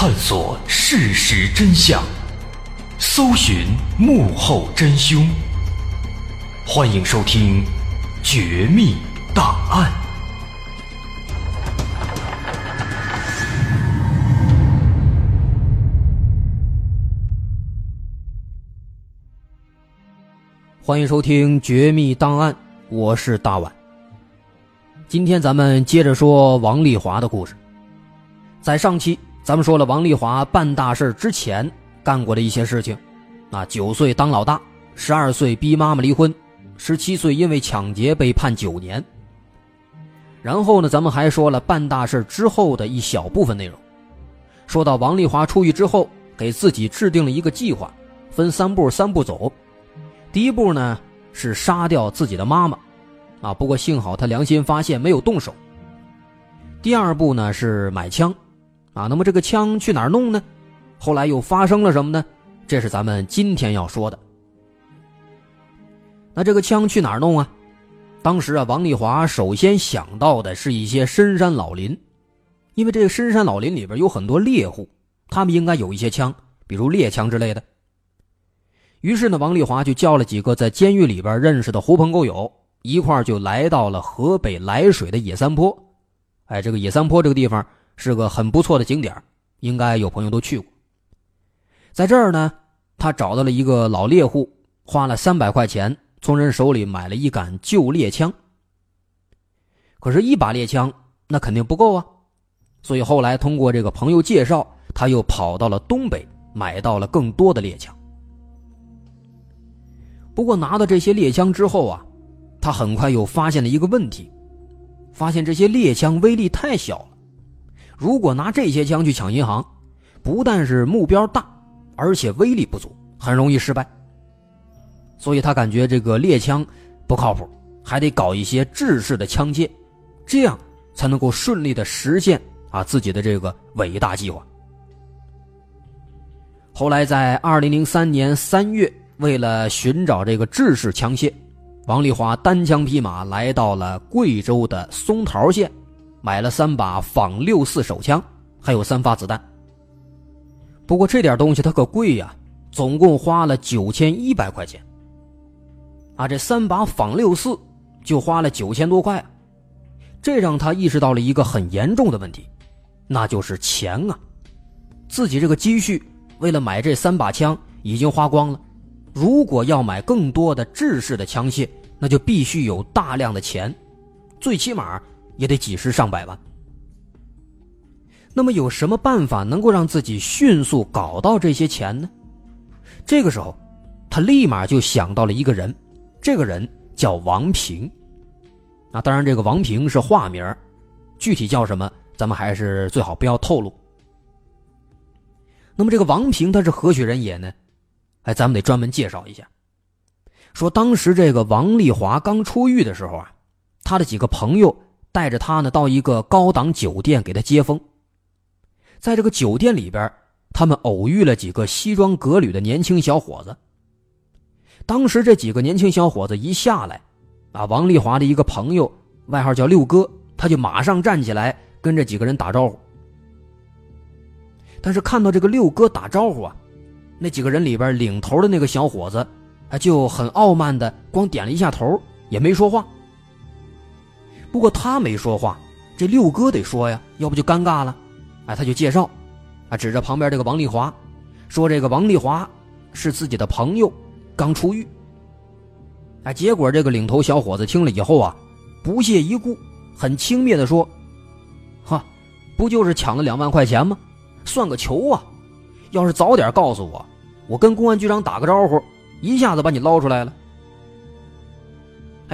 探索事实真相，搜寻幕后真凶，欢迎收听《绝密档案》。欢迎收听《绝密档案》，我是大碗。今天咱们接着说王丽华的故事。在上期咱们说了王丽华办大事之前干过的一些事情，9岁当老大，12岁逼妈妈离婚，17岁因为抢劫被判9年。然后呢，咱们还说了办大事之后的一小部分内容。说到王丽华出狱之后，给自己制定了一个计划，分3步走。第一步呢是杀掉自己的妈妈，不过幸好他良心发现，没有动手。第二步呢是买枪。那么这个枪去哪儿弄呢？后来又发生了什么呢？这是咱们今天要说的。那这个枪去哪儿弄啊？当时王丽华首先想到的是一些深山老林，因为这个深山老林里边有很多猎户，他们应该有一些枪，比如猎枪之类的。于是呢，王丽华就叫了几个在监狱里边认识的狐朋狗友，一块就来到了河北涞水的野三坡。这个野三坡这个地方是个很不错的景点，应该有朋友都去过。在这儿呢，他找到了一个老猎户，花了300块钱从人手里买了一杆旧猎枪。可是一把猎枪那肯定不够啊，所以后来通过这个朋友介绍，他又跑到了东北买到了更多的猎枪。不过拿到这些猎枪之后他很快又发现了一个问题，发现这些猎枪威力太小了，如果拿这些枪去抢银行，不但是目标大，而且威力不足，很容易失败。所以他感觉这个猎枪不靠谱，还得搞一些制式的枪械，这样才能够顺利的实现自己的这个伟大计划。后来在2003年3月，为了寻找这个制式枪械，王丽华单枪匹马来到了贵州的松桃县，买了3把仿64手枪，还有3发子弹。不过这点东西它可贵呀，总共花了9100块钱。这3把仿64就花了9000多块，这让他意识到了一个很严重的问题，那就是钱啊。自己这个积蓄为了买这3把枪已经花光了，如果要买更多的制式的枪械，那就必须有大量的钱，最起码也得几十上百万。那么有什么办法能够让自己迅速搞到这些钱呢？这个时候他立马就想到了一个人，这个人叫王平。当然这个王平是化名，具体叫什么咱们还是最好不要透露。那么这个王平他是何许人也呢？咱们得专门介绍一下。说当时这个王丽华刚出狱的时候他的几个朋友带着他呢到一个高档酒店给他接风。在这个酒店里边，他们偶遇了几个西装革履的年轻小伙子。当时这几个年轻小伙子一下来王丽华的一个朋友，外号叫六哥，他就马上站起来跟这几个人打招呼。但是看到这个六哥打招呼那几个人里边领头的那个小伙子就很傲慢的光点了一下头，也没说话。不过他没说话，这六哥得说呀，要不就尴尬了。他就介绍指着旁边这个王丽华说，这个王丽华是自己的朋友，刚出狱。结果这个领头小伙子听了以后不屑一顾，很轻蔑的说，不就是抢了2万块钱吗？算个球啊！要是早点告诉我，我跟公安局长打个招呼，一下子把你捞出来了。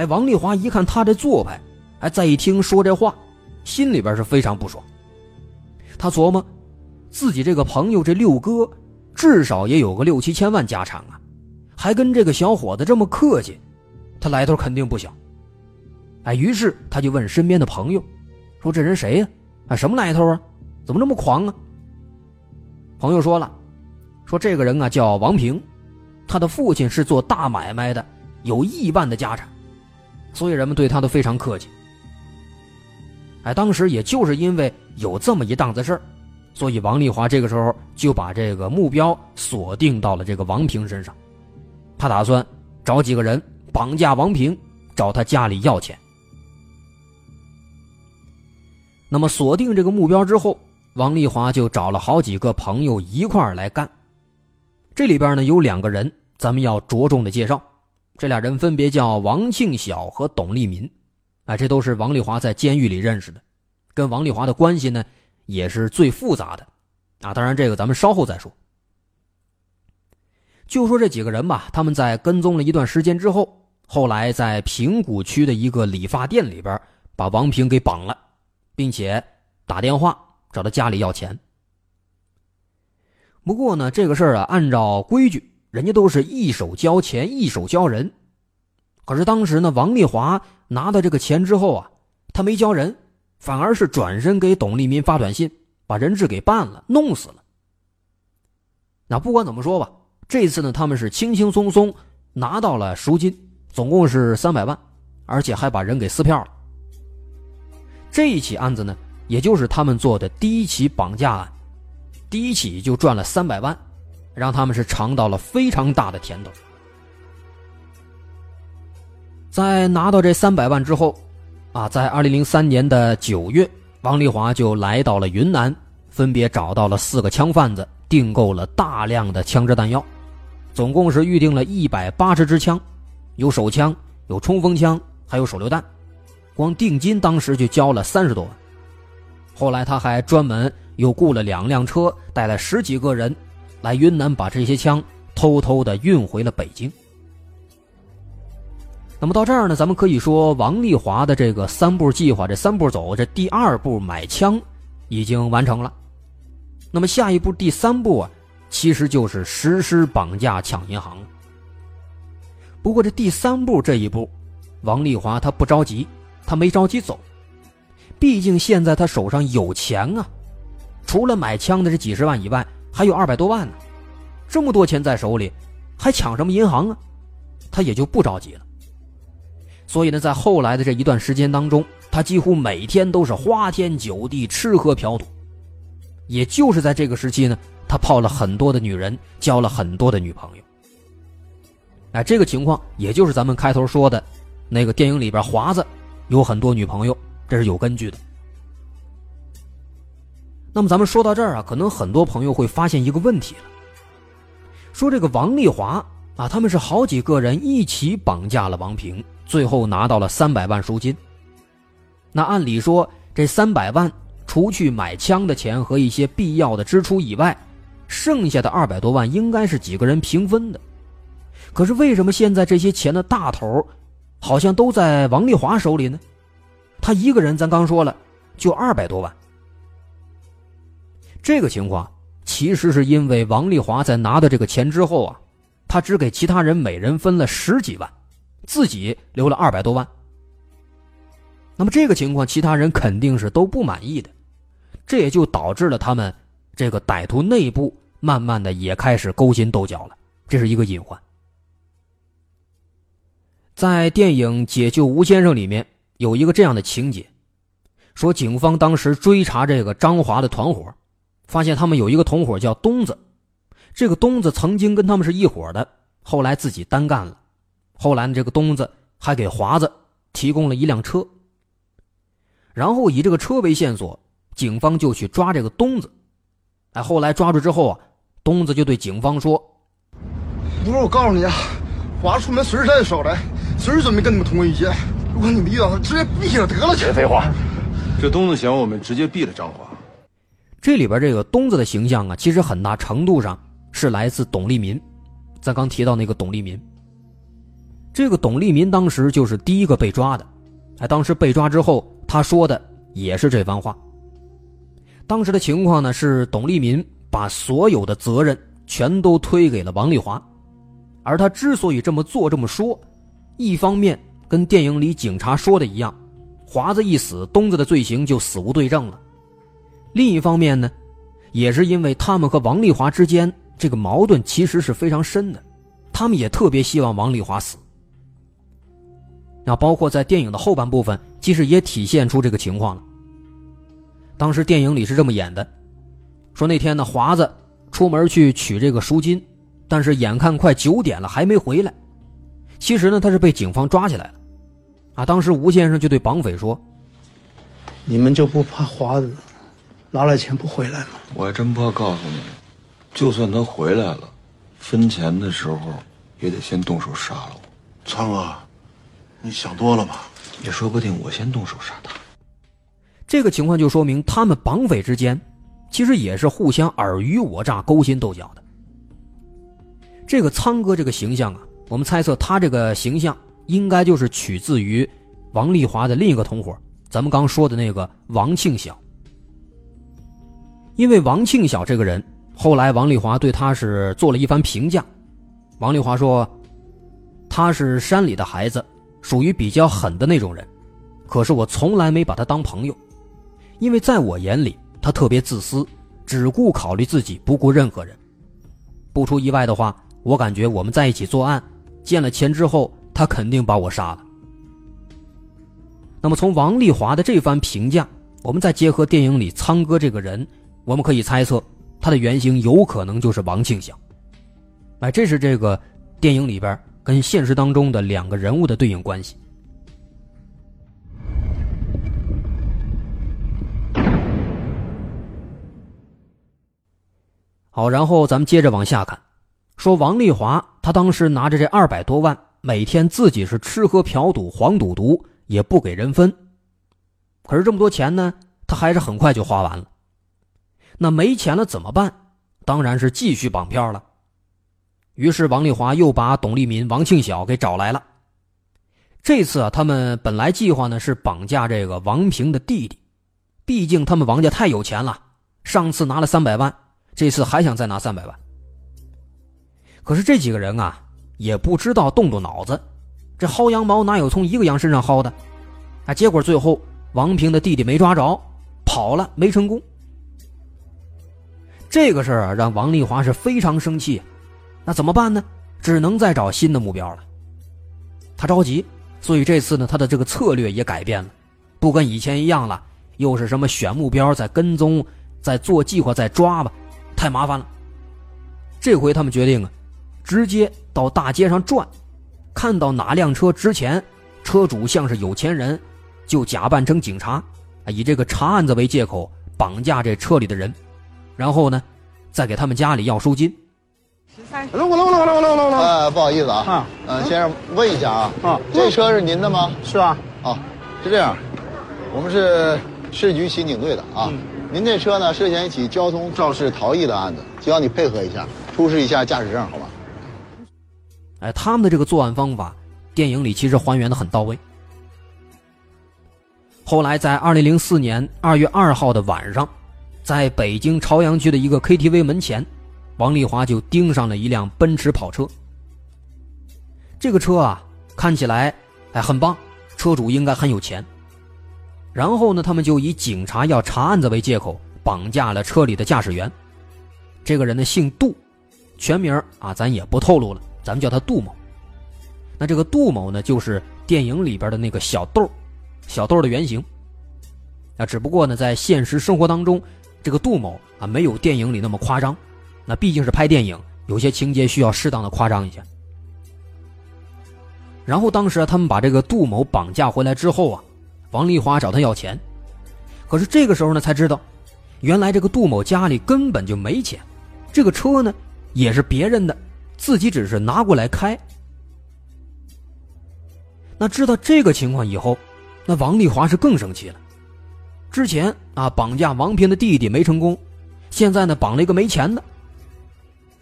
王丽华一看他这做派，再一听说这话，心里边是非常不爽。他琢磨，自己这个朋友这六哥，至少也有个6-7千万家产还跟这个小伙子这么客气，他来头肯定不小。于是他就问身边的朋友，说这人谁呀？什么来头啊？怎么这么狂啊？朋友说了，说这个人叫王平，他的父亲是做大买卖的，有亿万的家产，所以人们对他都非常客气。当时也就是因为有这么一档子事儿，所以王丽华这个时候就把这个目标锁定到了这个王平身上。他打算找几个人绑架王平，找他家里要钱。那么锁定这个目标之后，王丽华就找了好几个朋友一块儿来干。这里边呢有2个人咱们要着重的介绍，这2人分别叫王庆晓和董立民。这都是王丽华在监狱里认识的，跟王丽华的关系呢也是最复杂的当然这个咱们稍后再说。就说这几个人吧，他们在跟踪了一段时间之后，后来在平谷区的一个理发店里边把王平给绑了，并且打电话找到家里要钱。不过呢这个事儿按照规矩人家都是一手交钱一手交人，可是当时呢王丽华拿到这个钱之后他没交人，反而是转身给董立民发短信，把人质给办了，弄死了。那不管怎么说吧，这次呢他们是轻轻松松拿到了赎金，总共是300万，而且还把人给撕票了。这一起案子呢也就是他们做的第一起绑架案，第一起就赚了300万，让他们是尝到了非常大的甜头。在拿到这300万之后在2003年的9月，王丽华就来到了云南，分别找到了4个枪贩子，订购了大量的枪支弹药，总共是预定了180支枪，有手枪，有冲锋枪，还有手榴弹，光定金当时就交了30多万。后来他还专门又雇了2辆车，带了10几个人来云南，把这些枪偷偷的运回了北京。那么到这儿呢，咱们可以说王丽华的这个3步计划，这3步走，这第2步买枪已经完成了。那么下一步第3步其实就是实施绑架抢银行。不过这第3步这一步，王丽华他不着急，他没着急走，毕竟现在他手上有钱啊，除了买枪的这几十万以外，还有200多万呢。这么多钱在手里，还抢什么银行啊？他也就不着急了。所以呢，在后来的这一段时间当中，他几乎每天都是花天酒地，吃喝嫖赌。也就是在这个时期呢，他泡了很多的女人，交了很多的女朋友。哎，这个情况也就是咱们开头说的那个电影里边华子有很多女朋友，这是有根据的。那么咱们说到这儿啊，可能很多朋友会发现一个问题了，说这个王丽华啊，他们是好几个人一起绑架了王平，最后拿到了300万赎金。那按理说这300万除去买枪的钱和一些必要的支出以外，剩下的200多万应该是几个人平分的。可是为什么现在这些钱的大头好像都在王丽华手里呢？他一个人咱刚说了就200多万。这个情况其实是因为王丽华在拿到这个钱之后啊，他只给其他人每人分了10几万，自己留了200多万。那么这个情况其他人肯定是都不满意的，这也就导致了他们这个歹徒内部慢慢的也开始勾心斗角了，这是一个隐患。在电影《解救吴先生》里面有一个这样的情节，说警方当时追查这个张华的团伙，发现他们有一个同伙叫东子，这个东子曾经跟他们是一伙的，后来自己单干了。后来呢，这个东子还给华子提供了一辆车，然后以这个车为线索，警方就去抓这个东子。哎，后来抓住之后啊，东子就对警方说：“不是我告诉你啊，华出门随时带着手来，随时准备跟你们同归于尽。如果你们遇到他，直接毙了得了。”这废话，这东子想我们直接毙了张华。这里边这个东子的形象啊，其实很大程度上是来自董立民。咱刚提到那个董立民，这个董立民当时就是第一个被抓的。哎，当时被抓之后，他说的也是这番话。当时的情况呢，是董立民把所有的责任全都推给了王丽华，而他之所以这么做这么说，一方面跟电影里警察说的一样，华子一死，东子的罪行就死无对证了；另一方面呢，也是因为他们和王丽华之间这个矛盾其实是非常深的，他们也特别希望王丽华死。那包括在电影的后半部分其实也体现出这个情况了。当时电影里是这么演的，说那天呢，华子出门去取这个赎金，但是眼看快9点了还没回来。其实呢，他是被警方抓起来了啊。当时吴先生就对绑匪说：“你们就不怕华子拿了钱不回来吗？”我还真不怕，告诉你，就算他回来了，分钱的时候也得先动手杀了我。苍啊，你想多了吧？也说不定我先动手杀他。这个情况就说明他们绑匪之间其实也是互相尔虞我诈，勾心斗角的。这个苍哥这个形象啊，我们猜测他这个形象应该就是取自于王丽华的另一个同伙，咱们刚说的那个王庆晓。因为王庆晓这个人，后来王丽华对他是做了一番评价。王丽华说，他是山里的孩子，属于比较狠的那种人，可是我从来没把他当朋友，因为在我眼里他特别自私，只顾考虑自己，不顾任何人。不出意外的话，我感觉我们在一起作案，见了钱之后他肯定把我杀了。那么从王丽华的这番评价，我们再结合电影里苍哥这个人，我们可以猜测他的原型有可能就是王庆祥。哎，这是这个电影里边跟现实当中的两个人物的对应关系。好，然后咱们接着往下看，说王丽华他当时拿着这200多万，每天自己是吃喝嫖赌黄赌毒，也不给人分。可是这么多钱呢，他还是很快就花完了。那没钱了怎么办？当然是继续绑票了。于是王丽华又把董立民、王庆晓给找来了。这次啊，他们本来计划呢是绑架这个王平的弟弟，毕竟他们王家太有钱了，上次拿了300万，这次还想再拿300万。可是这几个人啊，也不知道动动脑子，这薅羊毛哪有从一个羊身上薅的啊？结果最后王平的弟弟没抓着，跑了没成功。这个事儿让王丽华是非常生气，那怎么办呢？只能再找新的目标了。他着急，所以这次呢，他的这个策略也改变了，不跟以前一样了，又是什么选目标、再跟踪、再做计划、再抓吧，太麻烦了。这回他们决定啊，直接到大街上转，看到哪辆车值钱，车主像是有钱人，就假扮成警察，以这个查案子为借口绑架这车里的人，然后呢，再给他们家里要赎金。13。不好意思啊，先生问一下啊，这车是您的吗？是啊。哦，是这样，我们是市局刑警队的啊。您这车呢，涉嫌一起交通肇事逃逸的案子，希望你配合一下，出示一下驾驶证，好吧？哎，他们的这个作案方法，电影里其实还原的很到位。后来在2004年2月2号的晚上，在北京朝阳区的一个 KTV 门前，王丽华就盯上了一辆奔驰跑车。这个车啊，看起来很棒，车主应该很有钱。然后呢，他们就以警察要查案子为借口，绑架了车里的驾驶员。这个人呢姓杜，全名啊咱也不透露了，咱们叫他杜某。那这个杜某呢，就是电影里边的那个小豆，小豆的原型。那只不过呢，在现实生活当中，这个杜某啊没有电影里那么夸张，那毕竟是拍电影，有些情节需要适当的夸张一下。然后当时啊，他们把这个杜某绑架回来之后啊，王丽华找他要钱，可是这个时候呢，才知道原来这个杜某家里根本就没钱，这个车呢也是别人的，自己只是拿过来开。那知道这个情况以后，那王丽华是更生气了。之前啊绑架王平的弟弟没成功，现在呢绑了一个没钱的，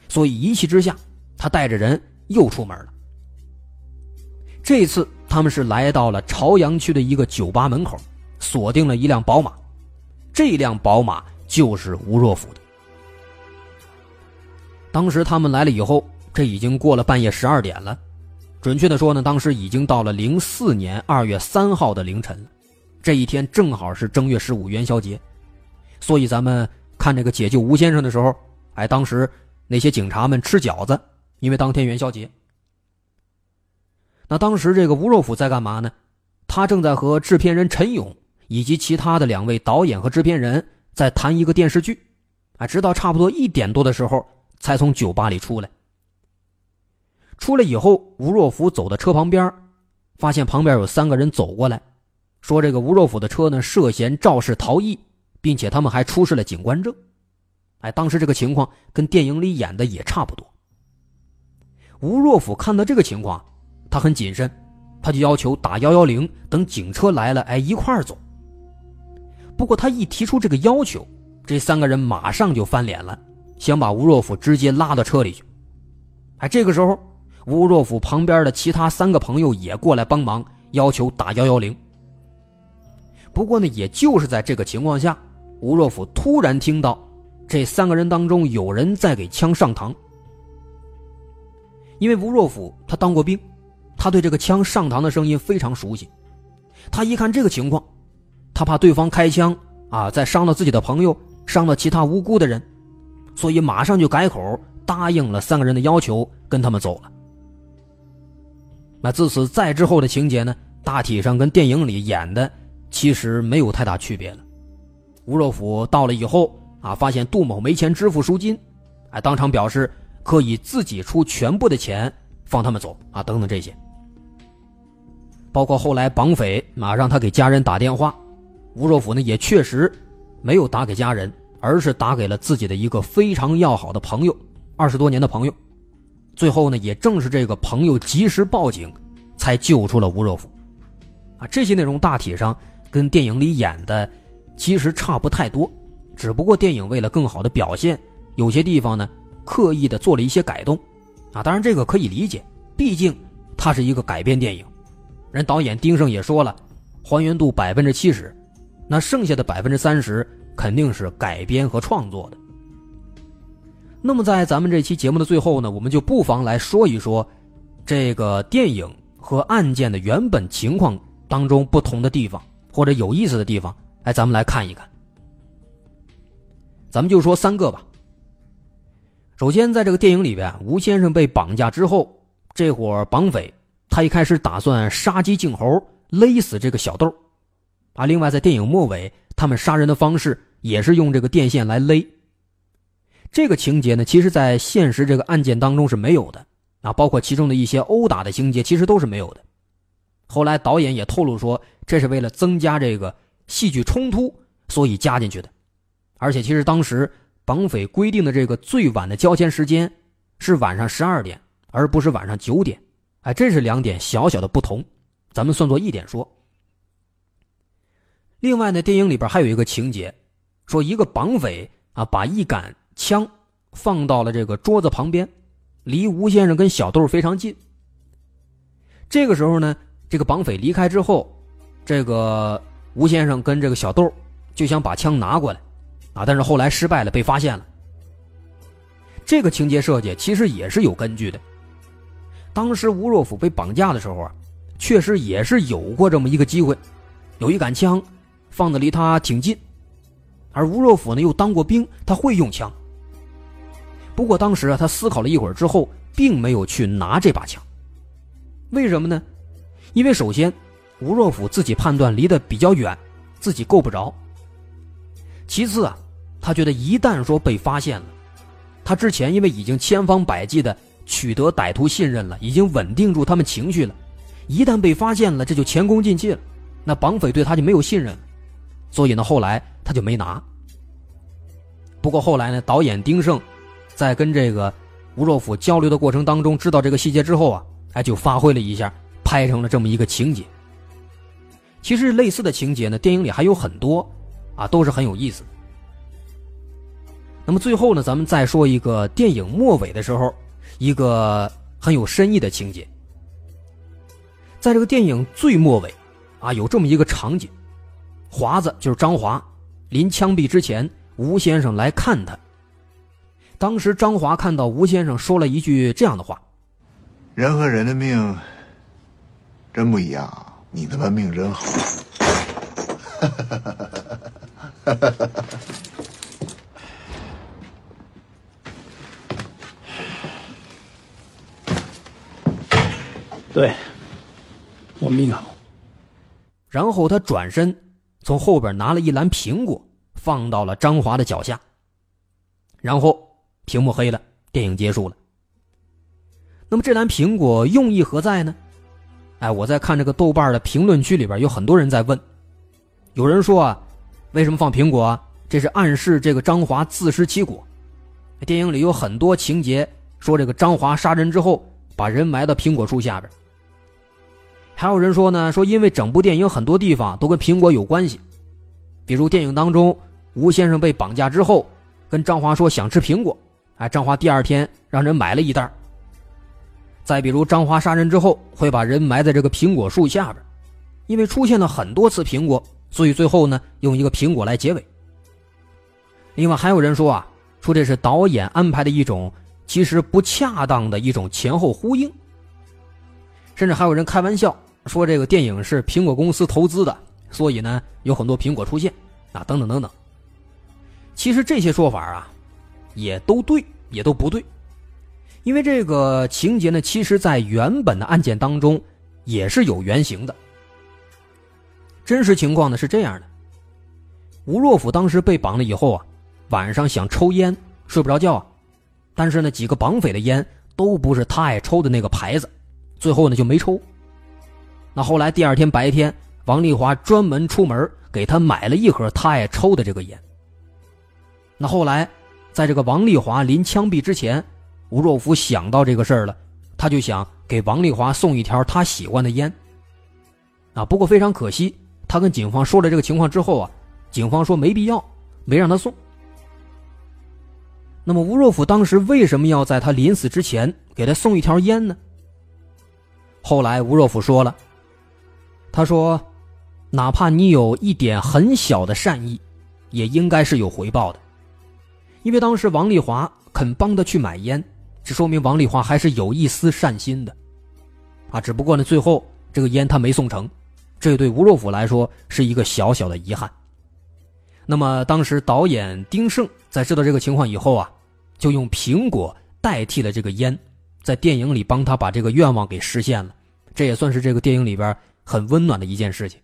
所以一气之下，他带着人又出门了。这次他们是来到了朝阳区的一个酒吧门口，锁定了一辆宝马，这辆宝马就是吴若甫的。当时他们来了以后，这已经过了半夜12点了，准确的说呢，当时已经到了04年2月3号的凌晨了。这一天正好是正月15元宵节，所以咱们看这个解救吴先生的时候，当时那些警察们吃饺子，因为当天元宵节。那当时这个吴若甫在干嘛呢？他正在和制片人陈勇以及其他的两位导演和制片人在谈一个电视剧，直到差不多1点多的时候才从酒吧里出来。出来以后，吴若甫走到车旁边，发现旁边有3个人走过来，说这个吴若甫的车呢涉嫌肇事逃逸，并且他们还出示了警官证。当时这个情况跟电影里演的也差不多。吴若甫看到这个情况，他很谨慎，他就要求打110，等警车来了一块儿走。不过他一提出这个要求，这3个人马上就翻脸了，想把吴若甫直接拉到车里去。这个时候吴若甫旁边的其他3个朋友也过来帮忙，要求打110。不过呢，也就是在这个情况下，吴若甫突然听到这3个人当中有人在给枪上膛。因为吴若甫他当过兵，他对这个枪上膛的声音非常熟悉。他一看这个情况，他怕对方开枪再伤到自己的朋友，伤到其他无辜的人，所以马上就改口答应了3个人的要求，跟他们走了。那自此再之后的情节呢，大体上跟电影里演的其实没有太大区别了。吴若甫到了以后发现杜某没钱支付赎金，当场表示可以自己出全部的钱放他们走等等这些。包括后来绑匪让他给家人打电话，吴若甫呢也确实没有打给家人，而是打给了自己的一个非常要好的朋友，20多年的朋友。最后呢，也正是这个朋友及时报警，才救出了吴若甫。这些内容大体上跟电影里演的其实差不太多，只不过电影为了更好的表现，有些地方呢刻意的做了一些改动当然这个可以理解，毕竟它是一个改编电影。人导演丁晟也说了，还原度 70%， 那剩下的 30%肯定是改编和创作的。那么在咱们这期节目的最后呢，我们就不妨来说一说这个电影和案件的原本情况当中不同的地方，或者有意思的地方，哎，咱们来看一看。咱们就说三个吧。首先，在这个电影里边，吴先生被绑架之后，这伙绑匪他一开始打算杀鸡儆猴，勒死这个小豆啊。另外，在电影末尾，他们杀人的方式也是用这个电线来勒。这个情节呢，其实在现实这个案件当中是没有的啊，包括其中的一些殴打的情节，其实都是没有的。后来导演也透露说，这是为了增加这个戏剧冲突，所以加进去的。而且其实当时绑匪规定的这个最晚的交钱时间是晚上12点，而不是晚上9点。哎，这是两点小小的不同，咱们算作一点说。另外呢，电影里边还有一个情节，说一个绑匪啊，把一杆枪放到了这个桌子旁边，离吴先生跟小豆非常近。这个时候呢，这个绑匪离开之后，这个吴先生跟这个小豆就想把枪拿过来啊，但是后来失败了，被发现了。这个情节设计其实也是有根据的。当时吴若甫被绑架的时候啊，确实也是有过这么一个机会，有一杆枪放得离他挺近，而吴若甫呢又当过兵，他会用枪。不过当时啊，他思考了一会儿之后，并没有去拿这把枪。为什么呢？因为首先，吴若甫自己判断离得比较远，自己够不着。其次啊，他觉得一旦说被发现了，他之前因为已经千方百计的取得歹徒信任了，已经稳定住他们情绪了，一旦被发现了，这就前功尽弃了，那绑匪对他就没有信任了，所以呢后来他就没拿。不过后来呢，导演丁晟在跟这个吴若甫交流的过程当中，知道这个细节之后啊，哎，就发挥了一下，拍成了这么一个情节。其实类似的情节呢，电影里还有很多啊，都是很有意思的。那么最后呢，咱们再说一个电影末尾的时候一个很有深意的情节。在这个电影最末尾啊，有这么一个场景，华子就是张华临枪毙之前，吴先生来看他。当时张华看到吴先生说了一句这样的话：人和人的命真不一样，你他妈命真好。对，我命好。然后他转身从后边拿了一篮苹果放到了张华的脚下，然后屏幕黑了，电影结束了。那么这篮苹果用意何在呢？哎，我在看这个豆瓣的评论区里边有很多人在问，有人说啊，为什么放苹果啊？这是暗示这个张华自食其果。电影里有很多情节说这个张华杀人之后把人埋到苹果树下边。还有人说呢，说因为整部电影很多地方都跟苹果有关系，比如电影当中吴先生被绑架之后跟张华说想吃苹果，哎，张华第二天让人买了一袋。再比如张华杀人之后会把人埋在这个苹果树下边，因为出现了很多次苹果，所以最后呢用一个苹果来结尾。另外还有人说啊，说这是导演安排的一种其实不恰当的一种前后呼应。甚至还有人开玩笑说这个电影是苹果公司投资的，所以呢有很多苹果出现啊，等等等等。其实这些说法啊也都对也都不对，因为这个情节呢其实在原本的案件当中也是有原型的。真实情况呢是这样的，吴若甫当时被绑了以后啊，晚上想抽烟睡不着觉啊，但是呢几个绑匪的烟都不是他爱抽的那个牌子，最后呢就没抽。那后来第二天白天，王丽华专门出门给他买了一盒他爱抽的这个烟。那后来在这个王丽华临枪毙之前，吴若甫想到这个事儿了，他就想给王丽华送一条他喜欢的烟啊。不过非常可惜，他跟警方说了这个情况之后啊，警方说没必要，没让他送。那么吴若甫当时为什么要在他临死之前给他送一条烟呢？后来吴若甫说了，他说哪怕你有一点很小的善意，也应该是有回报的。因为当时王丽华肯帮他去买烟，只说明王丽华还是有一丝善心的啊。只不过呢最后这个烟他没送成，这对吴若甫来说是一个小小的遗憾。那么当时导演丁晟在知道这个情况以后啊，就用苹果代替了这个烟，在电影里帮他把这个愿望给实现了，这也算是这个电影里边很温暖的一件事情。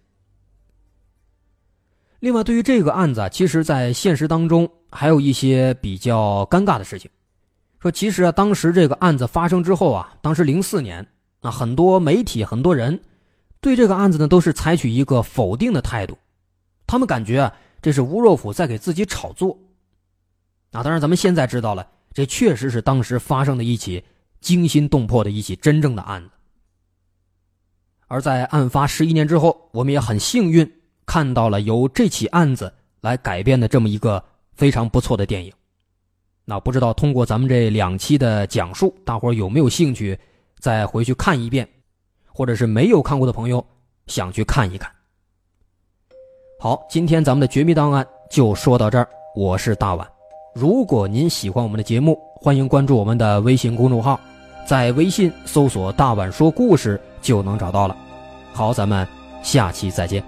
另外对于这个案子啊，其实在现实当中还有一些比较尴尬的事情。说其实啊，当时这个案子发生之后啊，当时04年啊，很多媒体很多人对这个案子呢都是采取一个否定的态度，他们感觉啊这是吴若甫在给自己炒作。啊，当然咱们现在知道了，这确实是当时发生的一起惊心动魄的一起真正的案子。而在案发11年之后，我们也很幸运看到了由这起案子来改编的这么一个非常不错的电影。那不知道通过咱们这两期的讲述，大伙有没有兴趣再回去看一遍，或者是没有看过的朋友想去看一看。好，今天咱们的绝密档案就说到这儿，我是大碗。如果您喜欢我们的节目，欢迎关注我们的微信公众号，在微信搜索大碗说故事就能找到了。好，咱们下期再见。